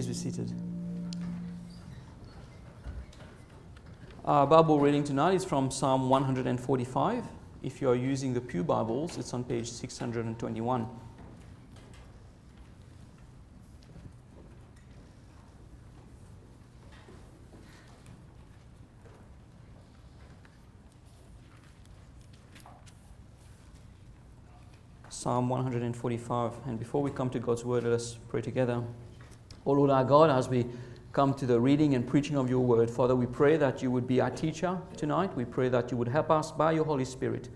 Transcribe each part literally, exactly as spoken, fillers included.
Please be seated. Our Bible reading tonight is from Psalm one forty-five. If you are using the Pew Bibles, it's on page six twenty-one. Psalm one forty-five. And before we come to God's Word, let us pray together. O Lord our God, as we come to the reading and preaching of your Word, Father, we pray that you would be our teacher tonight. We pray that you would help us by your Holy Spirit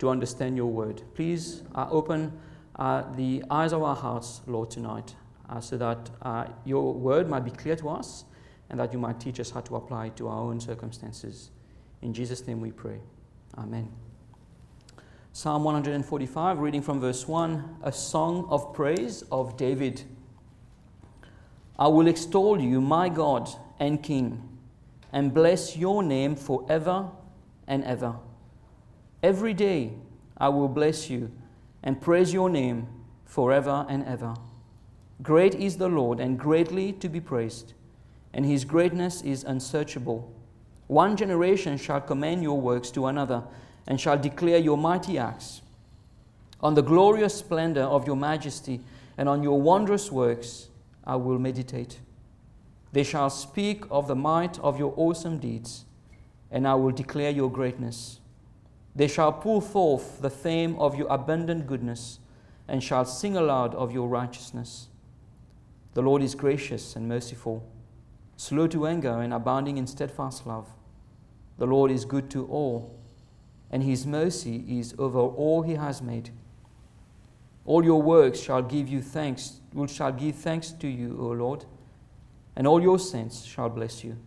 to understand your Word. Please uh, open uh, the eyes of our hearts, Lord, tonight, uh, so that uh, your Word might be clear to us and that you might teach us how to apply it to our own circumstances. In Jesus' name we pray. Amen. Psalm one forty-five, reading from verse one, a song of praise of David. I will extol you, my God and King, and bless your name forever and ever. Every day I will bless you and praise your name forever and ever. Great is the Lord and greatly to be praised, and his greatness is unsearchable. One generation shall commend your works to another, and shall declare your mighty acts. On the glorious splendor of your majesty and on your wondrous works I will meditate. They shall speak of the might of your awesome deeds, and I will declare your greatness. They shall pour forth the fame of your abundant goodness, and shall sing aloud of your righteousness. The Lord is gracious and merciful, slow to anger and abounding in steadfast love. The Lord is good to all, and his mercy is over all he has made. All your works shall give you thanks, shall give thanks to you, O Lord, and all your saints shall bless you.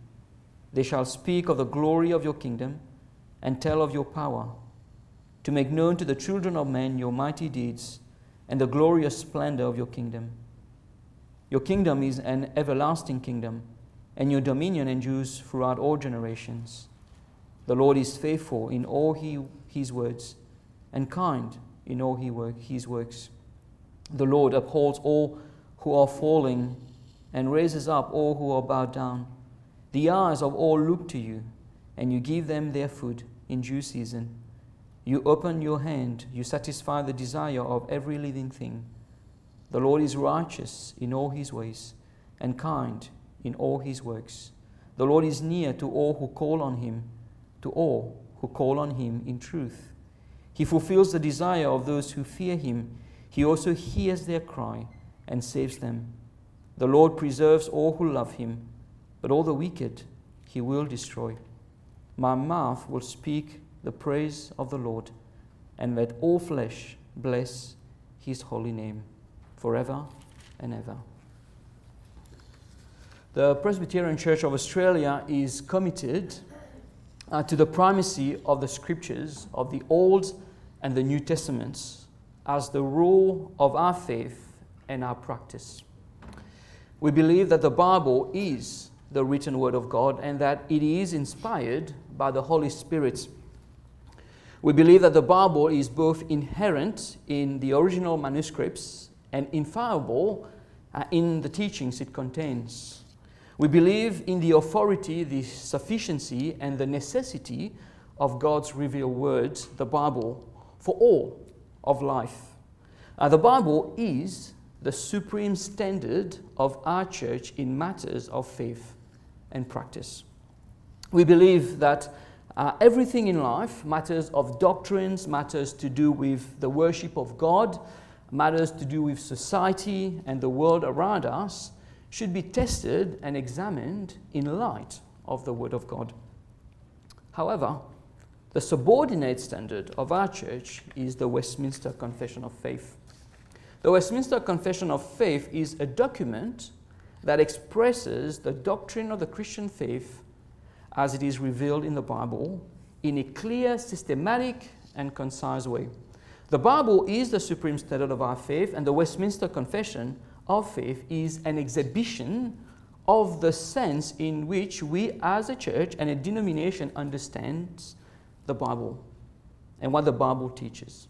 They shall speak of the glory of your kingdom and tell of your power, to make known to the children of men your mighty deeds and the glorious splendor of your kingdom. Your kingdom is an everlasting kingdom, and your dominion endures throughout all generations. The Lord is faithful in all he, his words, and kind in all he work, his works. The Lord upholds all who are falling and raises up all who are bowed down. The eyes of all look to you, and you give them their food in due season. You open your hand, you satisfy the desire of every living thing. The Lord is righteous in all his ways, and kind in all his works. The Lord is near to all who call on him, to all who call on him in truth. He fulfills the desire of those who fear him. He also hears their cry and saves them. The Lord preserves all who love him, but all the wicked he will destroy. My mouth will speak the praise of the Lord, and let all flesh bless his holy name forever and ever. The Presbyterian Church of Australia is committed Uh, to the primacy of the Scriptures of the Old and the New Testaments as the rule of our faith and our practice. We believe that the Bible is the written Word of God and that it is inspired by the Holy Spirit. We believe that the Bible is both inherent in the original manuscripts and infallible uh, in the teachings it contains. We believe in the authority, the sufficiency, and the necessity of God's revealed Word, the Bible, for all of life. Uh, the Bible is the supreme standard of our church in matters of faith and practice. We believe that uh, everything in life, matters of doctrines, matters to do with the worship of God, matters to do with society and the world around us, should be tested and examined in light of the Word of God. However, the subordinate standard of our church is the Westminster Confession of Faith. The Westminster Confession of Faith is a document that expresses the doctrine of the Christian faith as it is revealed in the Bible in a clear, systematic, and concise way. The Bible is the supreme standard of our faith, and the Westminster Confession of faith is an exhibition of the sense in which we as a church and a denomination understands the Bible and what the Bible teaches.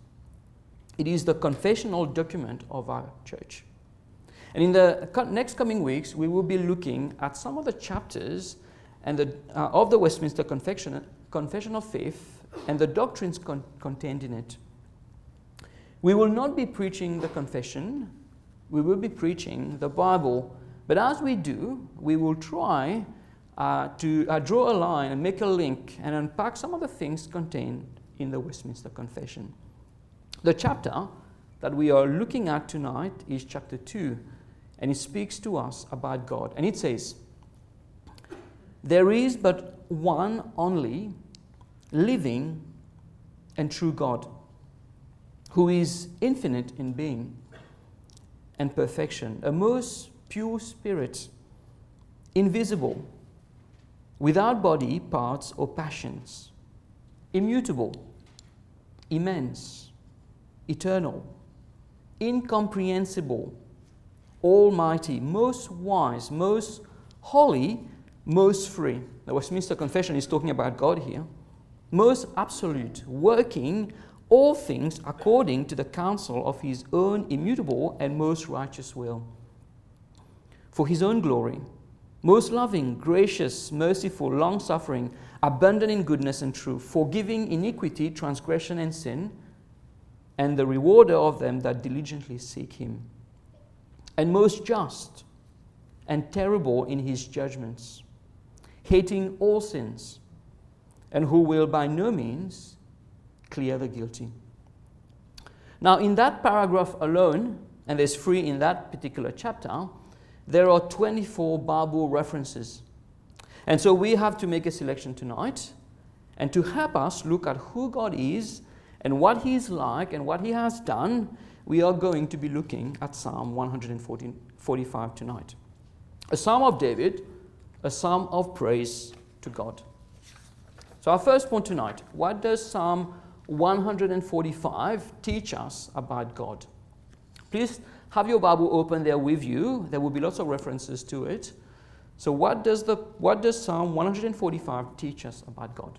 It is the confessional document of our church. And in the next coming weeks, we will be looking at some of the chapters and the, uh, of the Westminster Confession, Confession of Faith and the doctrines con- contained in it. We will not be preaching the confession, we will be preaching the Bible, but as we do, we will try uh, to uh, draw a line and make a link and unpack some of the things contained in the Westminster Confession. The chapter that we are looking at tonight is chapter two, and it speaks to us about God. And it says, "There is but one only living and true God, who is infinite in being and perfection, a most pure spirit, invisible, without body, parts, or passions, immutable, immense, eternal, incomprehensible, almighty, most wise, most holy, most free." The Westminster Confession is talking about God here. "Most absolute, working all things according to the counsel of his own immutable and most righteous will, for his own glory, most loving, gracious, merciful, long-suffering, abundant in goodness and truth, forgiving iniquity, transgression, and sin, and the rewarder of them that diligently seek him, and most just and terrible in his judgments, hating all sins, and who will by no means clear the guilty." Now, in that paragraph alone, and there's three in that particular chapter, there are twenty-four Bible references. And so we have to make a selection tonight, and to help us look at who God is and what he is like and what he has done, we are going to be looking at Psalm one forty-five tonight. A psalm of David, a psalm of praise to God. So our first point tonight, what does Psalm one forty-five teach us about God? Please have your Bible open there with you. There will be lots of references to it. So what does the what does Psalm one forty-five teach us about God?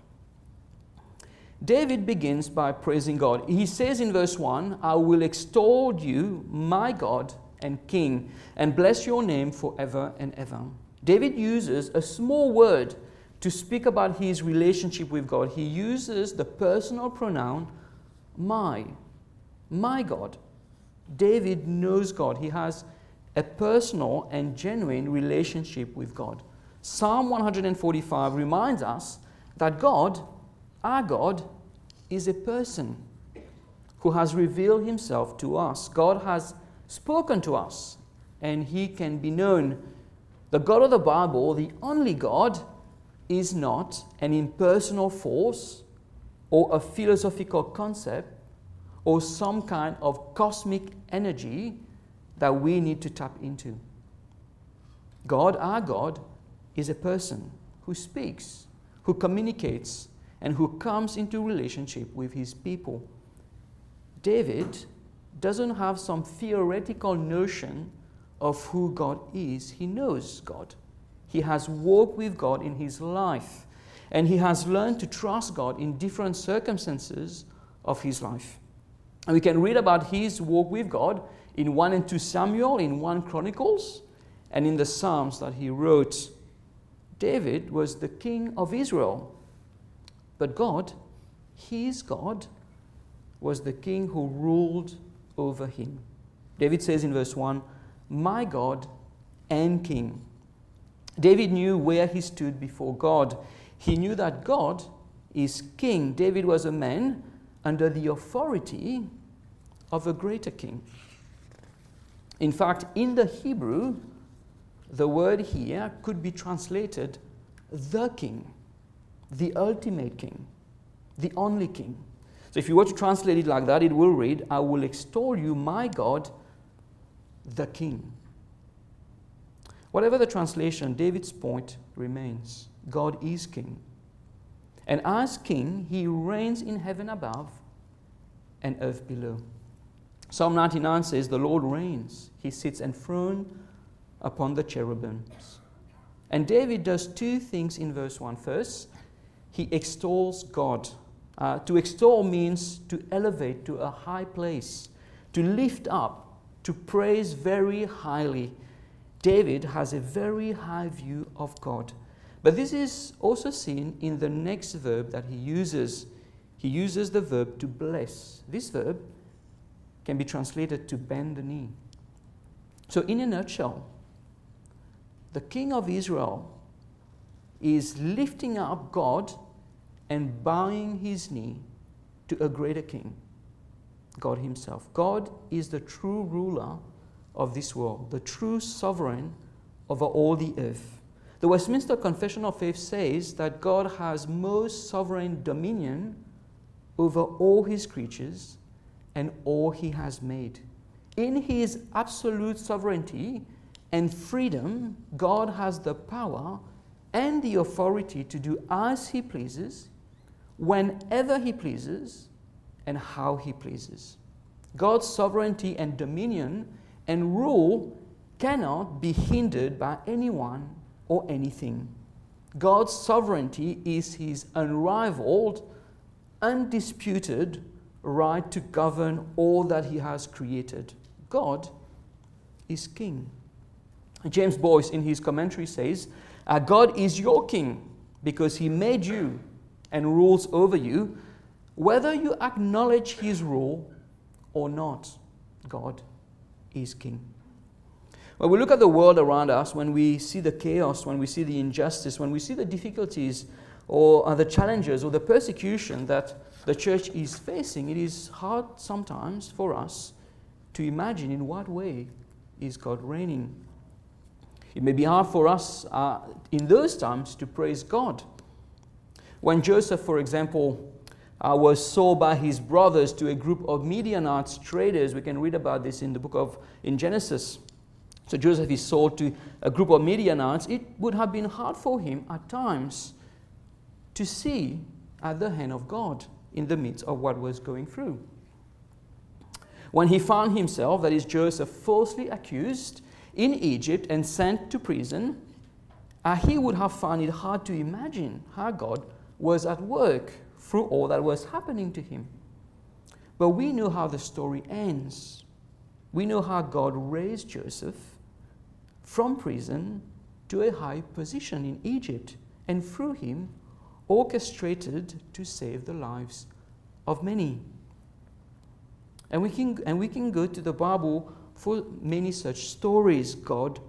David begins by praising God. He says in verse one, "I will extol you, my God and King, and bless your name forever and ever." David uses a small word to speak about his relationship with God. He uses the personal pronoun my, my God. David knows God. He has a personal and genuine relationship with God. Psalm one forty-five reminds us that God, our God, is a person who has revealed himself to us. God has spoken to us, and he can be known. The God of the Bible, the only God, is not an impersonal force or a philosophical concept or some kind of cosmic energy that we need to tap into. God, our God, is a person who speaks, who communicates, and who comes into relationship with his people. David doesn't have some theoretical notion of who God is. He knows God. He has walked with God in his life, and he has learned to trust God in different circumstances of his life. And we can read about his walk with God in First and Second Samuel, in First Chronicles, and in the Psalms that he wrote. David was the king of Israel, but God, his God, was the king who ruled over him. David says in verse one, "My God and King." David knew where he stood before God. He knew that God is king. David was a man under the authority of a greater king. In fact, in the Hebrew, the word here could be translated the king, the ultimate king, the only king. So if you were to translate it like that, it will read, "I will extol you, my God, the King." Whatever the translation, David's point remains. God is king. And as king, he reigns in heaven above and earth below. Psalm ninety-nine says, "The Lord reigns. He sits enthroned upon the cherubims." And David does two things in verse one. First, he extols God. Uh, to extol means to elevate to a high place, to lift up, to praise very highly. David has a very high view of God. But this is also seen in the next verb that he uses. He uses the verb to bless. This verb can be translated to bend the knee. So in a nutshell, the king of Israel is lifting up God and bowing his knee to a greater king, God himself. God is the true ruler of this world, the true sovereign over all the earth. The Westminster Confession of Faith says that God has most sovereign dominion over all his creatures and all he has made. In his absolute sovereignty and freedom, God has the power and the authority to do as he pleases, whenever he pleases, and how he pleases. God's sovereignty and dominion and rule cannot be hindered by anyone or anything. God's sovereignty is his unrivaled, undisputed right to govern all that he has created. God is king. James Boyce, in his commentary, says, "Our God is your king because he made you and rules over you, whether you acknowledge his rule or not. God is king." When we look at the world around us, when we see the chaos, when we see the injustice, when we see the difficulties or the challenges or the persecution that the church is facing, it is hard sometimes for us to imagine in what way is God reigning. It may be hard for us uh, in those times to praise God. When Joseph, for example, uh, was sold by his brothers to a group of Midianites traders, we can read about this in the book of in Genesis. So Joseph is sold to a group of Midianites. It would have been hard for him at times to see at the hand of God in the midst of what was going through. When he found himself, that is Joseph, falsely accused in Egypt and sent to prison, uh, he would have found it hard to imagine how God was at work through all that was happening to him. But we know how the story ends. We know how God raised Joseph from prison to a high position in Egypt, and through him orchestrated to save the lives of many. And we can, and we can go to the Bible for many such stories. God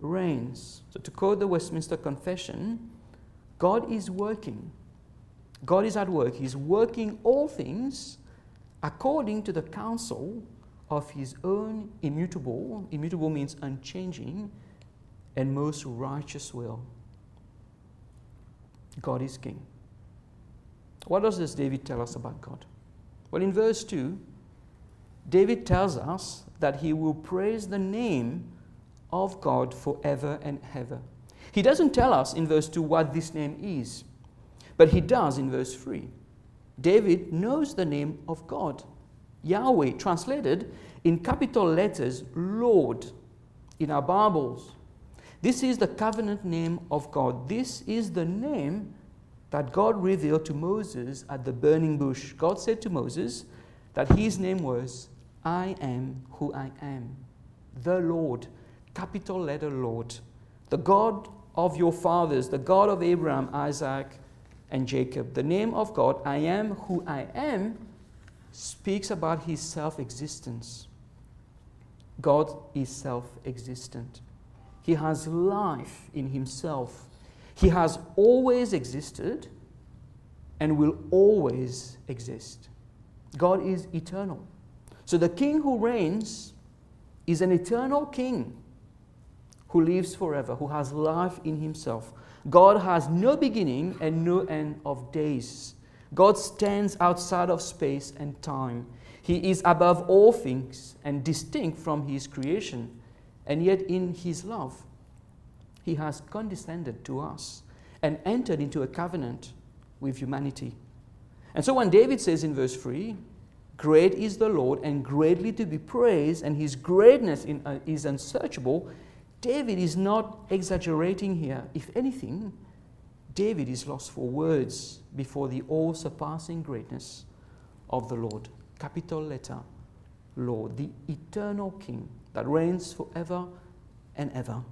reigns. So to quote the Westminster Confession, God is working. God is at work. He's working all things according to the counsel of his own immutable, immutable means unchanging, and most righteous will. God is king. What does this David tell us about God? Well, in verse two, David tells us that he will praise the name of God forever and ever. He doesn't tell us in verse two what this name is, but he does in verse three. David knows the name of God, Yahweh, translated in capital letters, Lord, in our Bibles. This is the covenant name of God. This is the name that God revealed to Moses at the burning bush. God said to Moses that his name was I am who I am, the Lord, capital letter Lord, the God of your fathers, the God of Abraham, Isaac, and Jacob. The name of God, I am who I am, speaks about his self-existence. God is self-existent. He has life in himself. He has always existed and will always exist. God is eternal. So the king who reigns is an eternal king who lives forever, who has life in himself. God has no beginning and no end of days. God stands outside of space and time. He is above all things and distinct from his creation. And yet in his love, he has condescended to us and entered into a covenant with humanity. And so when David says in verse three, "Great is the Lord and greatly to be praised, and his greatness in, uh, is unsearchable," David is not exaggerating here. If anything, David is lost for words before the all-surpassing greatness of the Lord. Capital letter, Lord, the eternal King that reigns forever and ever.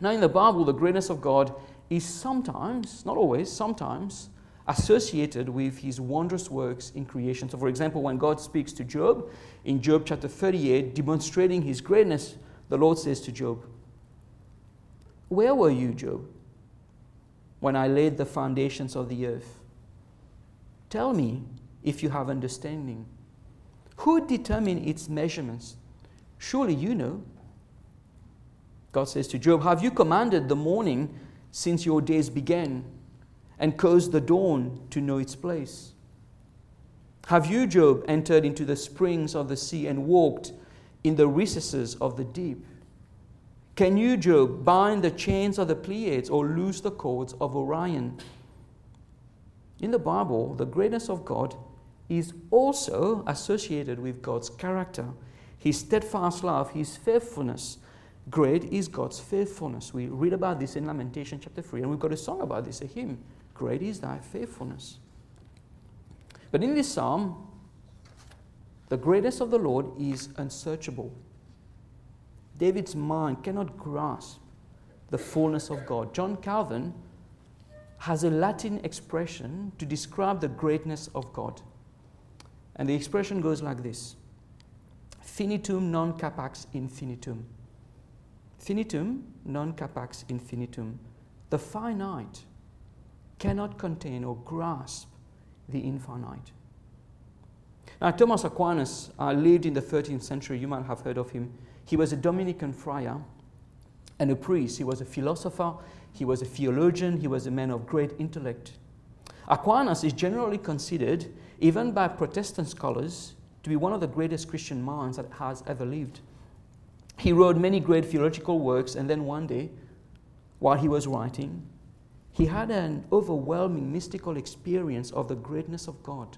Now, in the Bible, the greatness of God is sometimes, not always, sometimes associated with his wondrous works in creation. So, for example, when God speaks to Job, in Job chapter thirty-eight, demonstrating his greatness, the Lord says to Job, "Where were you, Job, when I laid the foundations of the earth? Tell me if you have understanding. Who determined its measurements? Surely you know." God says to Job, "Have you commanded the morning since your days began, and caused the dawn to know its place? Have you, Job, entered into the springs of the sea and walked in the recesses of the deep? Can you, Job, bind the chains of the Pleiades or loose the cords of Orion?" In the Bible, the greatness of God is also associated with God's character, his steadfast love, his faithfulness. Great is God's faithfulness. We read about this in Lamentation chapter three, and we've got a song about this, a hymn. Great is thy faithfulness. But in this psalm, the greatness of the Lord is unsearchable. David's mind cannot grasp the fullness of God. John Calvin has a Latin expression to describe the greatness of God. And the expression goes like this: finitum non capax infinitum. Finitum non capax infinitum. The finite cannot contain or grasp the infinite. Now, Thomas Aquinas uh, lived in the thirteenth century. You might have heard of him. He was a Dominican friar and a priest. He was a philosopher. He was a theologian. He was a man of great intellect. Aquinas is generally considered, even by Protestant scholars, to be one of the greatest Christian minds that has ever lived. He wrote many great theological works, and then one day, while he was writing, he had an overwhelming mystical experience of the greatness of God.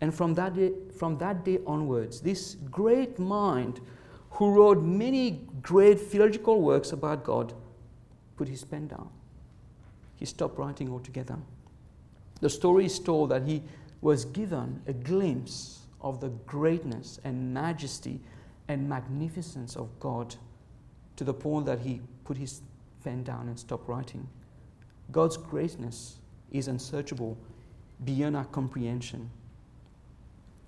And from that day, from that day onwards, this great mind, who wrote many great theological works about God, put his pen down. He stopped writing altogether. The story is told that he was given a glimpse of the greatness and majesty and magnificence of God, to the point that he put his pen down and stopped writing. God's greatness is unsearchable, beyond our comprehension.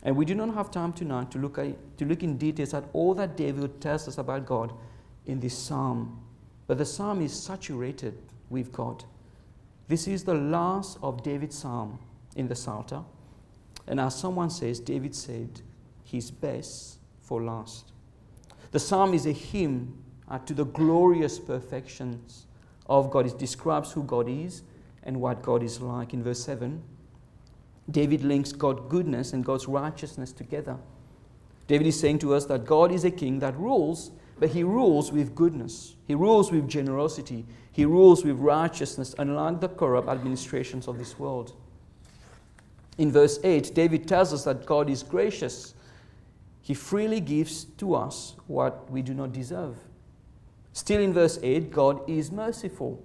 And we do not have time tonight to look at, to look in details at all that David tells us about God in this psalm. But the psalm is saturated with God. This is the last of David's psalm in the Psalter. And as someone says, David saved his best for last. The psalm is a hymn uh, to the glorious perfections of God. It describes who God is and what God is like. In verse seven, David links God's goodness and God's righteousness together. David is saying to us that God is a king that rules, but he rules with goodness. He rules with generosity. He rules with righteousness, unlike the corrupt administrations of this world. In verse eight, David tells us that God is gracious. He freely gives to us what we do not deserve. Still in verse eight, God is merciful.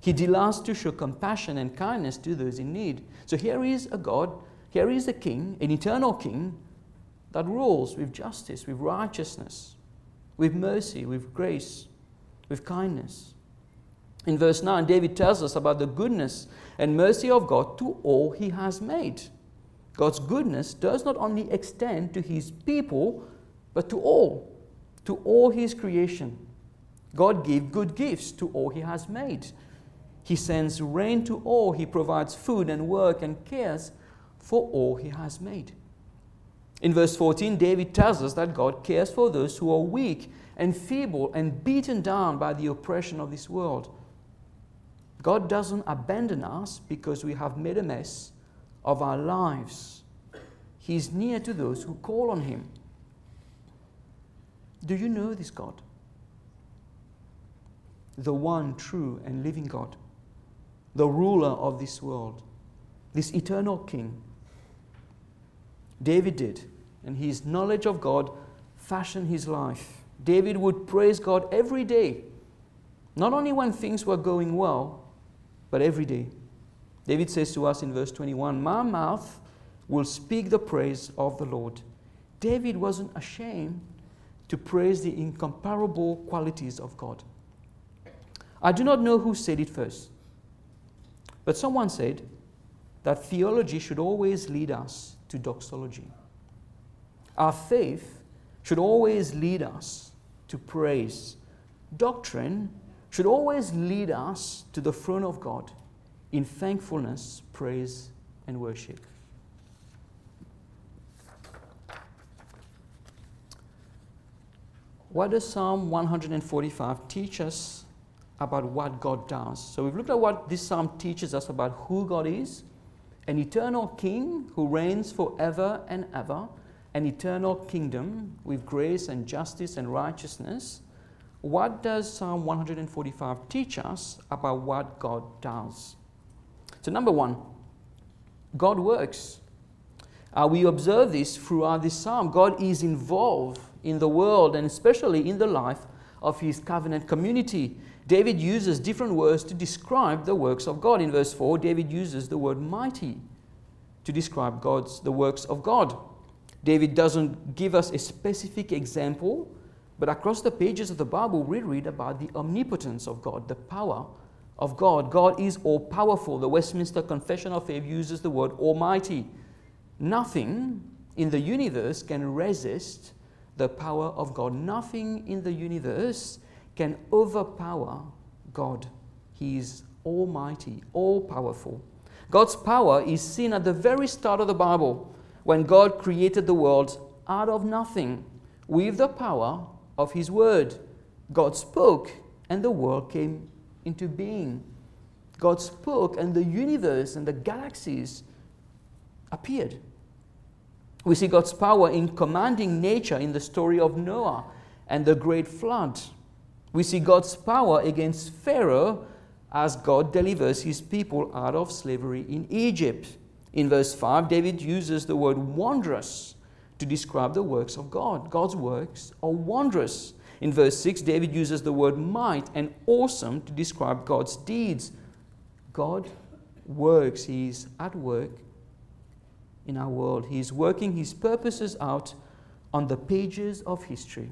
He delights to show compassion and kindness to those in need. So here is a God, here is a king, an eternal king, that rules with justice, with righteousness, with mercy, with grace, with kindness. In verse nine, David tells us about the goodness and mercy of God to all he has made. God's goodness does not only extend to his people, but to all, to all his creation. God gives good gifts to all he has made. He sends rain to all. He provides food and work and cares for all he has made. In verse fourteen, David tells us that God cares for those who are weak and feeble and beaten down by the oppression of this world. God doesn't abandon us because we have made a mess of our lives. He is near to those who call on him. Do you know this God? The one true and living God, the ruler of this world, this eternal King. David did, and his knowledge of God fashioned his life. David would praise God every day, not only when things were going well, but every day. David says to us in verse twenty-one, "My mouth will speak the praise of the Lord, David wasn't ashamed to praise the incomparable qualities of God. I do not know who said it first, but someone said that theology should always lead us to doxology. Our faith should always lead us to praise. Doctrine should always lead us to the throne of God in thankfulness, praise, and worship. What does Psalm one forty-five teach us about what God does? So we've looked at what this psalm teaches us about who God is, an eternal king who reigns forever and ever, an eternal kingdom with grace and justice and righteousness. What does Psalm one forty-five teach us about what God does? So number one, God works. Uh, we observe this throughout this psalm. God is involved in the world and especially in the life of his covenant community. David uses different words to describe the works of God. In verse four, David uses the word mighty to describe God's the works of God. David doesn't give us a specific example, but across the pages of the Bible, we read about the omnipotence of God, the power of God. God is all-powerful. The Westminster Confession of Faith uses the word almighty. Nothing in the universe can resist the power of God. Nothing in the universe can overpower God. He is almighty, all-powerful. God's power is seen at the very start of the Bible, when God created the world out of nothing with the power of his word. God spoke and the world came into being. God spoke and the universe and the galaxies appeared. We see God's power in commanding nature in the story of Noah and the great flood. We see God's power against Pharaoh as God delivers his people out of slavery in Egypt. In verse five, David uses the word wondrous to describe the works of God. God's works are wondrous. In verse six, David uses the word might and awesome to describe God's deeds. God works. He is at work in our world. He is working his purposes out on the pages of history.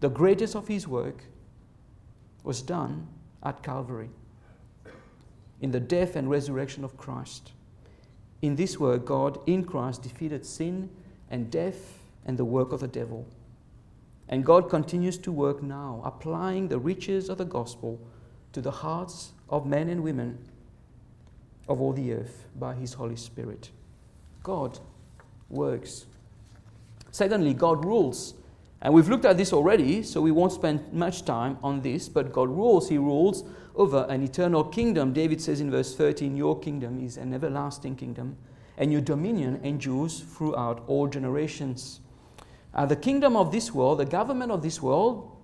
The greatest of his work was done at Calvary, in the death and resurrection of Christ. In this work, God in Christ defeated sin and death and the work of the devil. And God continues to work now, applying the riches of the gospel to the hearts of men and women of all the earth by his Holy Spirit. God works. Secondly, God rules. And we've looked at this already, so we won't spend much time on this, but God rules. He rules over an eternal kingdom. David says in verse thirteen, your kingdom is an everlasting kingdom, and your dominion endures throughout all generations. Uh, the kingdom of this world, the government of this world,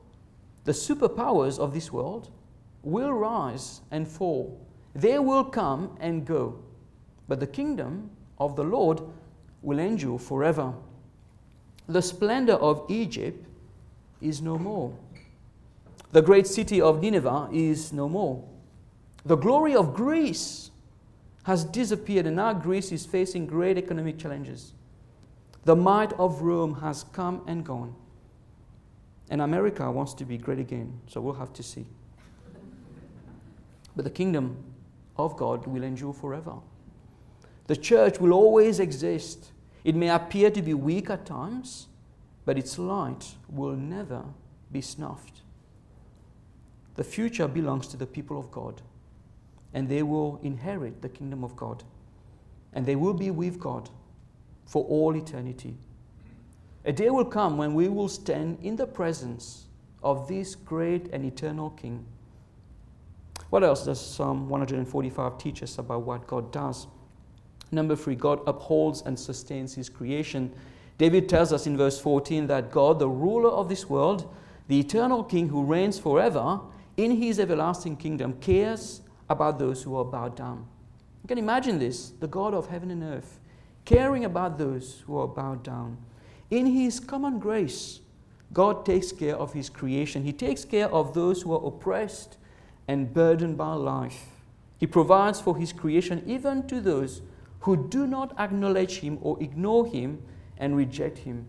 the superpowers of this world will rise and fall. They will come and go, but the kingdom of the Lord will endure forever. The splendor of Egypt is no more. The great city of Nineveh is no more. The glory of Greece has disappeared, and now Greece is facing great economic challenges. The might of Rome has come and gone. And America wants to be great again, so we'll have to see. But the kingdom of God will endure forever. The church will always exist. It may appear to be weak at times, but its light will never be snuffed. The future belongs to the people of God, and they will inherit the kingdom of God, and they will be with God for all eternity. A day will come when we will stand in the presence of this great and eternal King. What else does Psalm one forty-five teach us about what God does? Number three, God upholds and sustains his creation. David tells us in verse fourteen that God, the ruler of this world, the eternal King who reigns forever in his everlasting kingdom, cares about those who are bowed down. You can imagine this, the God of heaven and earth, caring about those who are bowed down. In his common grace, God takes care of his creation. He takes care of those who are oppressed and burdened by life. He provides for his creation even to those who do not acknowledge him or ignore him and reject him.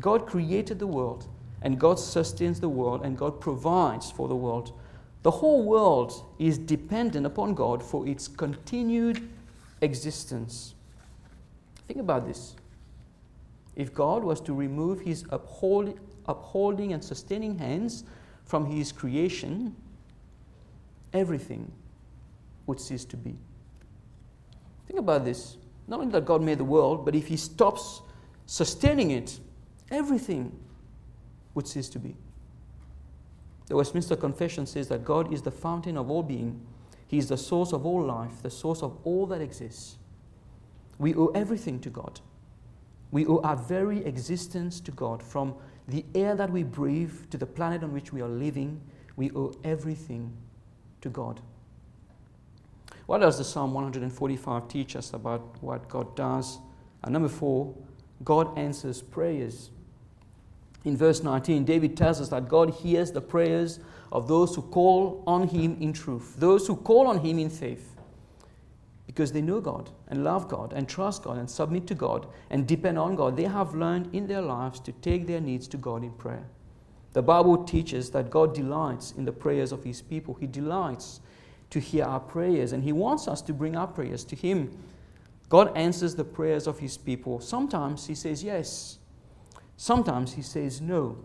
God created the world, and God sustains the world, and God provides for the world. The whole world is dependent upon God for its continued existence. Think about this. If God was to remove his uphold, upholding and sustaining hands from his creation, everything would cease to be. Think about this. Not only that God made the world, but if he stops sustaining it, everything would cease to be. The Westminster Confession says that God is the fountain of all being. He is the source of all life, the source of all that exists. We owe everything to God. We owe our very existence to God. From the air that we breathe to the planet on which we are living, we owe everything to God. What does the Psalm one forty-five teach us about what God does? And number four, God answers prayers. In verse nineteen, David tells us that God hears the prayers of those who call on him in truth, those who call on him in faith, because they know God and love God and trust God and submit to God and depend on God. They have learned in their lives to take their needs to God in prayer. The Bible teaches that God delights in the prayers of his people. He delights to hear our prayers, and he wants us to bring our prayers to him. God answers the prayers of his people. Sometimes he says yes. Sometimes he says no.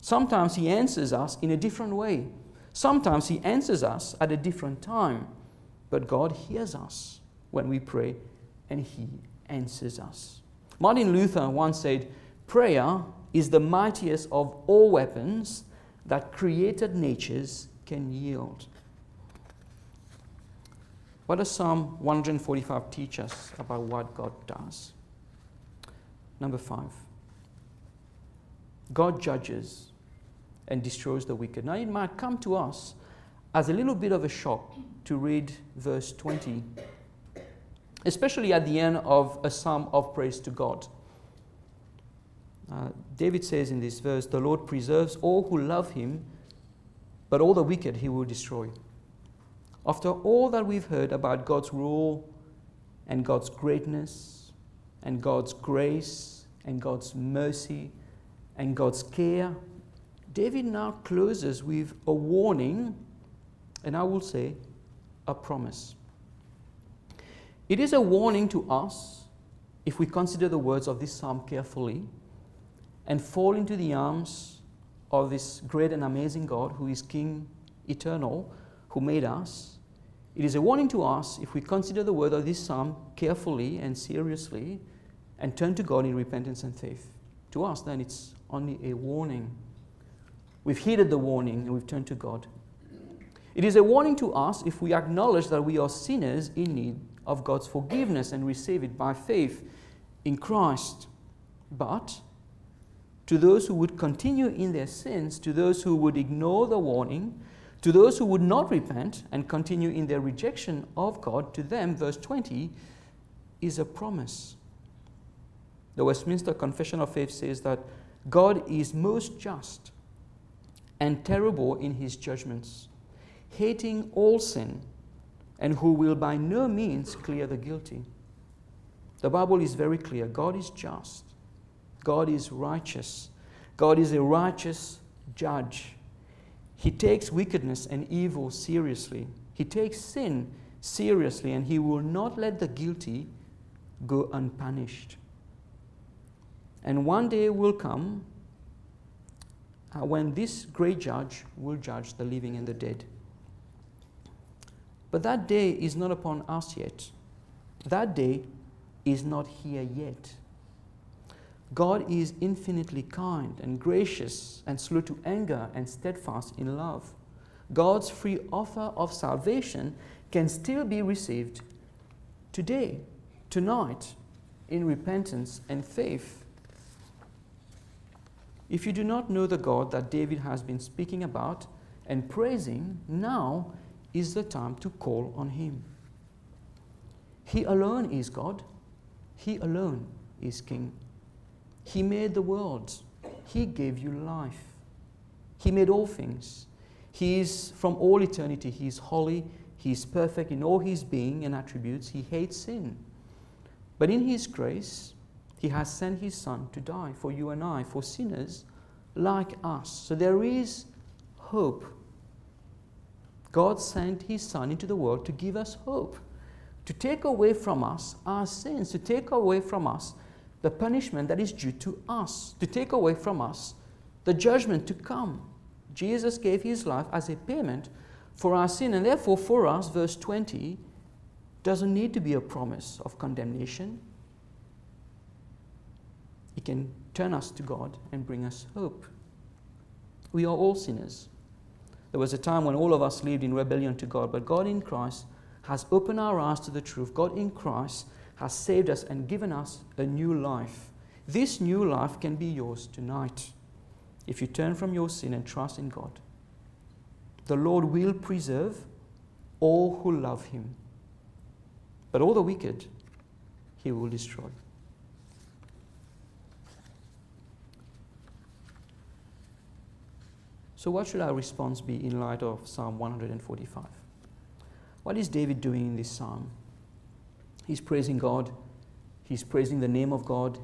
Sometimes he answers us in a different way. Sometimes he answers us at a different time. But God hears us when we pray, and he answers us. Martin Luther once said, "Prayer is the mightiest of all weapons that created natures can yield." What does Psalm one forty-five teach us about what God does? Number five, God judges and destroys the wicked. Now it might come to us as a little bit of a shock to read verse twenty, especially at the end of a psalm of praise to God. Uh, David says in this verse, "The Lord preserves all who love him, but all the wicked he will destroy." After all that we've heard about God's rule and God's greatness and God's grace and God's mercy and God's care, David now closes with a warning, and I will say a promise. It is a warning to us if we consider the words of this psalm carefully and fall into the arms of this great and amazing God who is King eternal, who made us. It is a warning to us if we consider the word of this psalm carefully and seriously and turn to God in repentance and faith. To us, then, it's only a warning. We've heeded the warning and we've turned to God. It is a warning to us if we acknowledge that we are sinners in need of God's forgiveness and receive it by faith in Christ. But to those who would continue in their sins, to those who would ignore the warning, to those who would not repent and continue in their rejection of God, to them, verse twenty is a promise. The Westminster Confession of Faith says that God is most just and terrible in his judgments, hating all sin, and who will by no means clear the guilty. The Bible is very clear. God is just. God is righteous. God is a righteous judge. He takes wickedness and evil seriously. He takes sin seriously, and he will not let the guilty go unpunished. And one day will come when this great judge will judge the living and the dead. But that day is not upon us yet. That day is not here yet. God is infinitely kind and gracious and slow to anger and steadfast in love. God's free offer of salvation can still be received today, tonight, in repentance and faith. If you do not know the God that David has been speaking about and praising, now is the time to call on him. He alone is God. He alone is King. He made the world. He gave you life. He made all things. He is from all eternity. He is holy. He is perfect in all his being and attributes. He hates sin. But in his grace, He has sent his Son to die for you and I, for sinners like us. So there is hope. God sent his Son into the world to give us hope, to take away from us our sins, to take away from us the punishment that is due to us, to take away from us the judgment to come. Jesus gave his life as a payment for our sin, and therefore for us, verse twenty doesn't need to be a promise of condemnation. It can turn us to God and bring us hope. We are all sinners. There was a time when all of us lived in rebellion to God, but God in Christ has opened our eyes to the truth. God in Christ has saved us and given us a new life. This new life can be yours tonight if you turn from your sin and trust in God. The Lord will preserve all who love him, but all the wicked he will destroy. So what should our response be in light of Psalm one forty-five? What is David doing in this psalm? He's praising God. He's praising the name of God.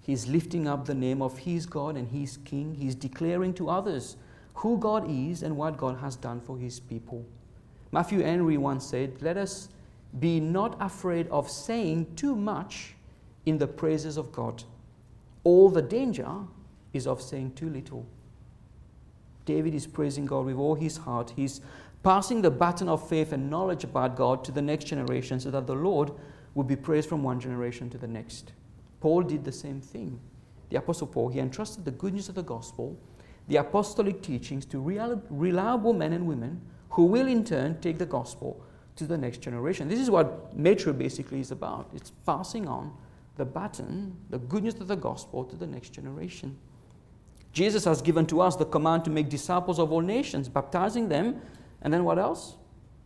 He's lifting up the name of his God and his King. He's declaring to others who God is and what God has done for his people. Matthew Henry once said, "Let us be not afraid of saying too much in the praises of God. All the danger is of saying too little." David is praising God with all his heart. He's passing the baton of faith and knowledge about God to the next generation so that the Lord will be praised from one generation to the next. Paul did the same thing. The Apostle Paul, he entrusted the good news of the gospel, the apostolic teachings, to reliable men and women who will in turn take the gospel to the next generation. This is what Metro basically is about. It's passing on the baton, the good news of the gospel, to the next generation. Jesus has given to us the command to make disciples of all nations, baptizing them, and then what else?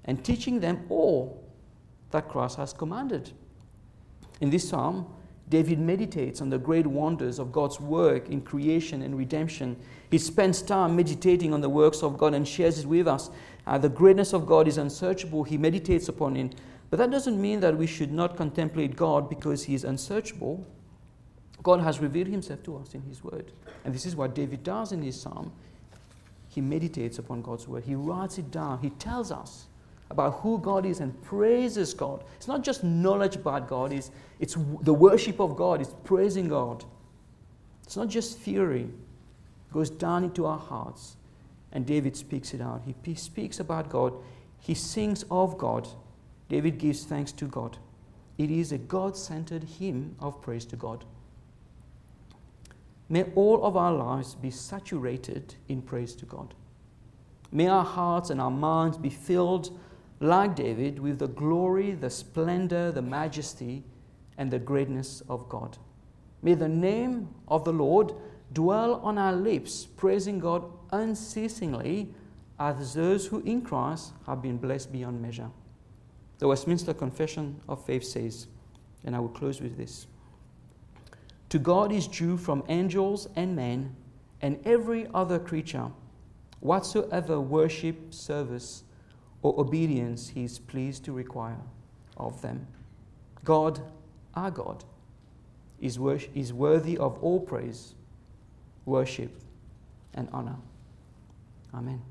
And teaching them all that Christ has commanded. In this psalm, David meditates on the great wonders of God's work in creation and redemption. He spends time meditating on the works of God and shares it with us. Uh, the greatness of God is unsearchable. He meditates upon it. But that doesn't mean that we should not contemplate God because he is unsearchable. God has revealed himself to us in his word. And this is what David does in his psalm. He meditates upon God's word. He writes it down. He tells us about who God is and praises God. It's not just knowledge about God. It's, it's the worship of God. It's praising God. It's not just theory. It goes down into our hearts. And David speaks it out. He, he speaks about God. He sings of God. David gives thanks to God. It is a God-centered hymn of praise to God. May all of our lives be saturated in praise to God. May our hearts and our minds be filled, like David, with the glory, the splendor, the majesty, and the greatness of God. May the name of the Lord dwell on our lips, praising God unceasingly, as those who in Christ have been blessed beyond measure. The Westminster Confession of Faith says, and I will close with this, "To God is due from angels and men and every other creature whatsoever worship, service, or obedience he is pleased to require of them. God, our God, is wor- is worthy of all praise, worship, and honor." Amen.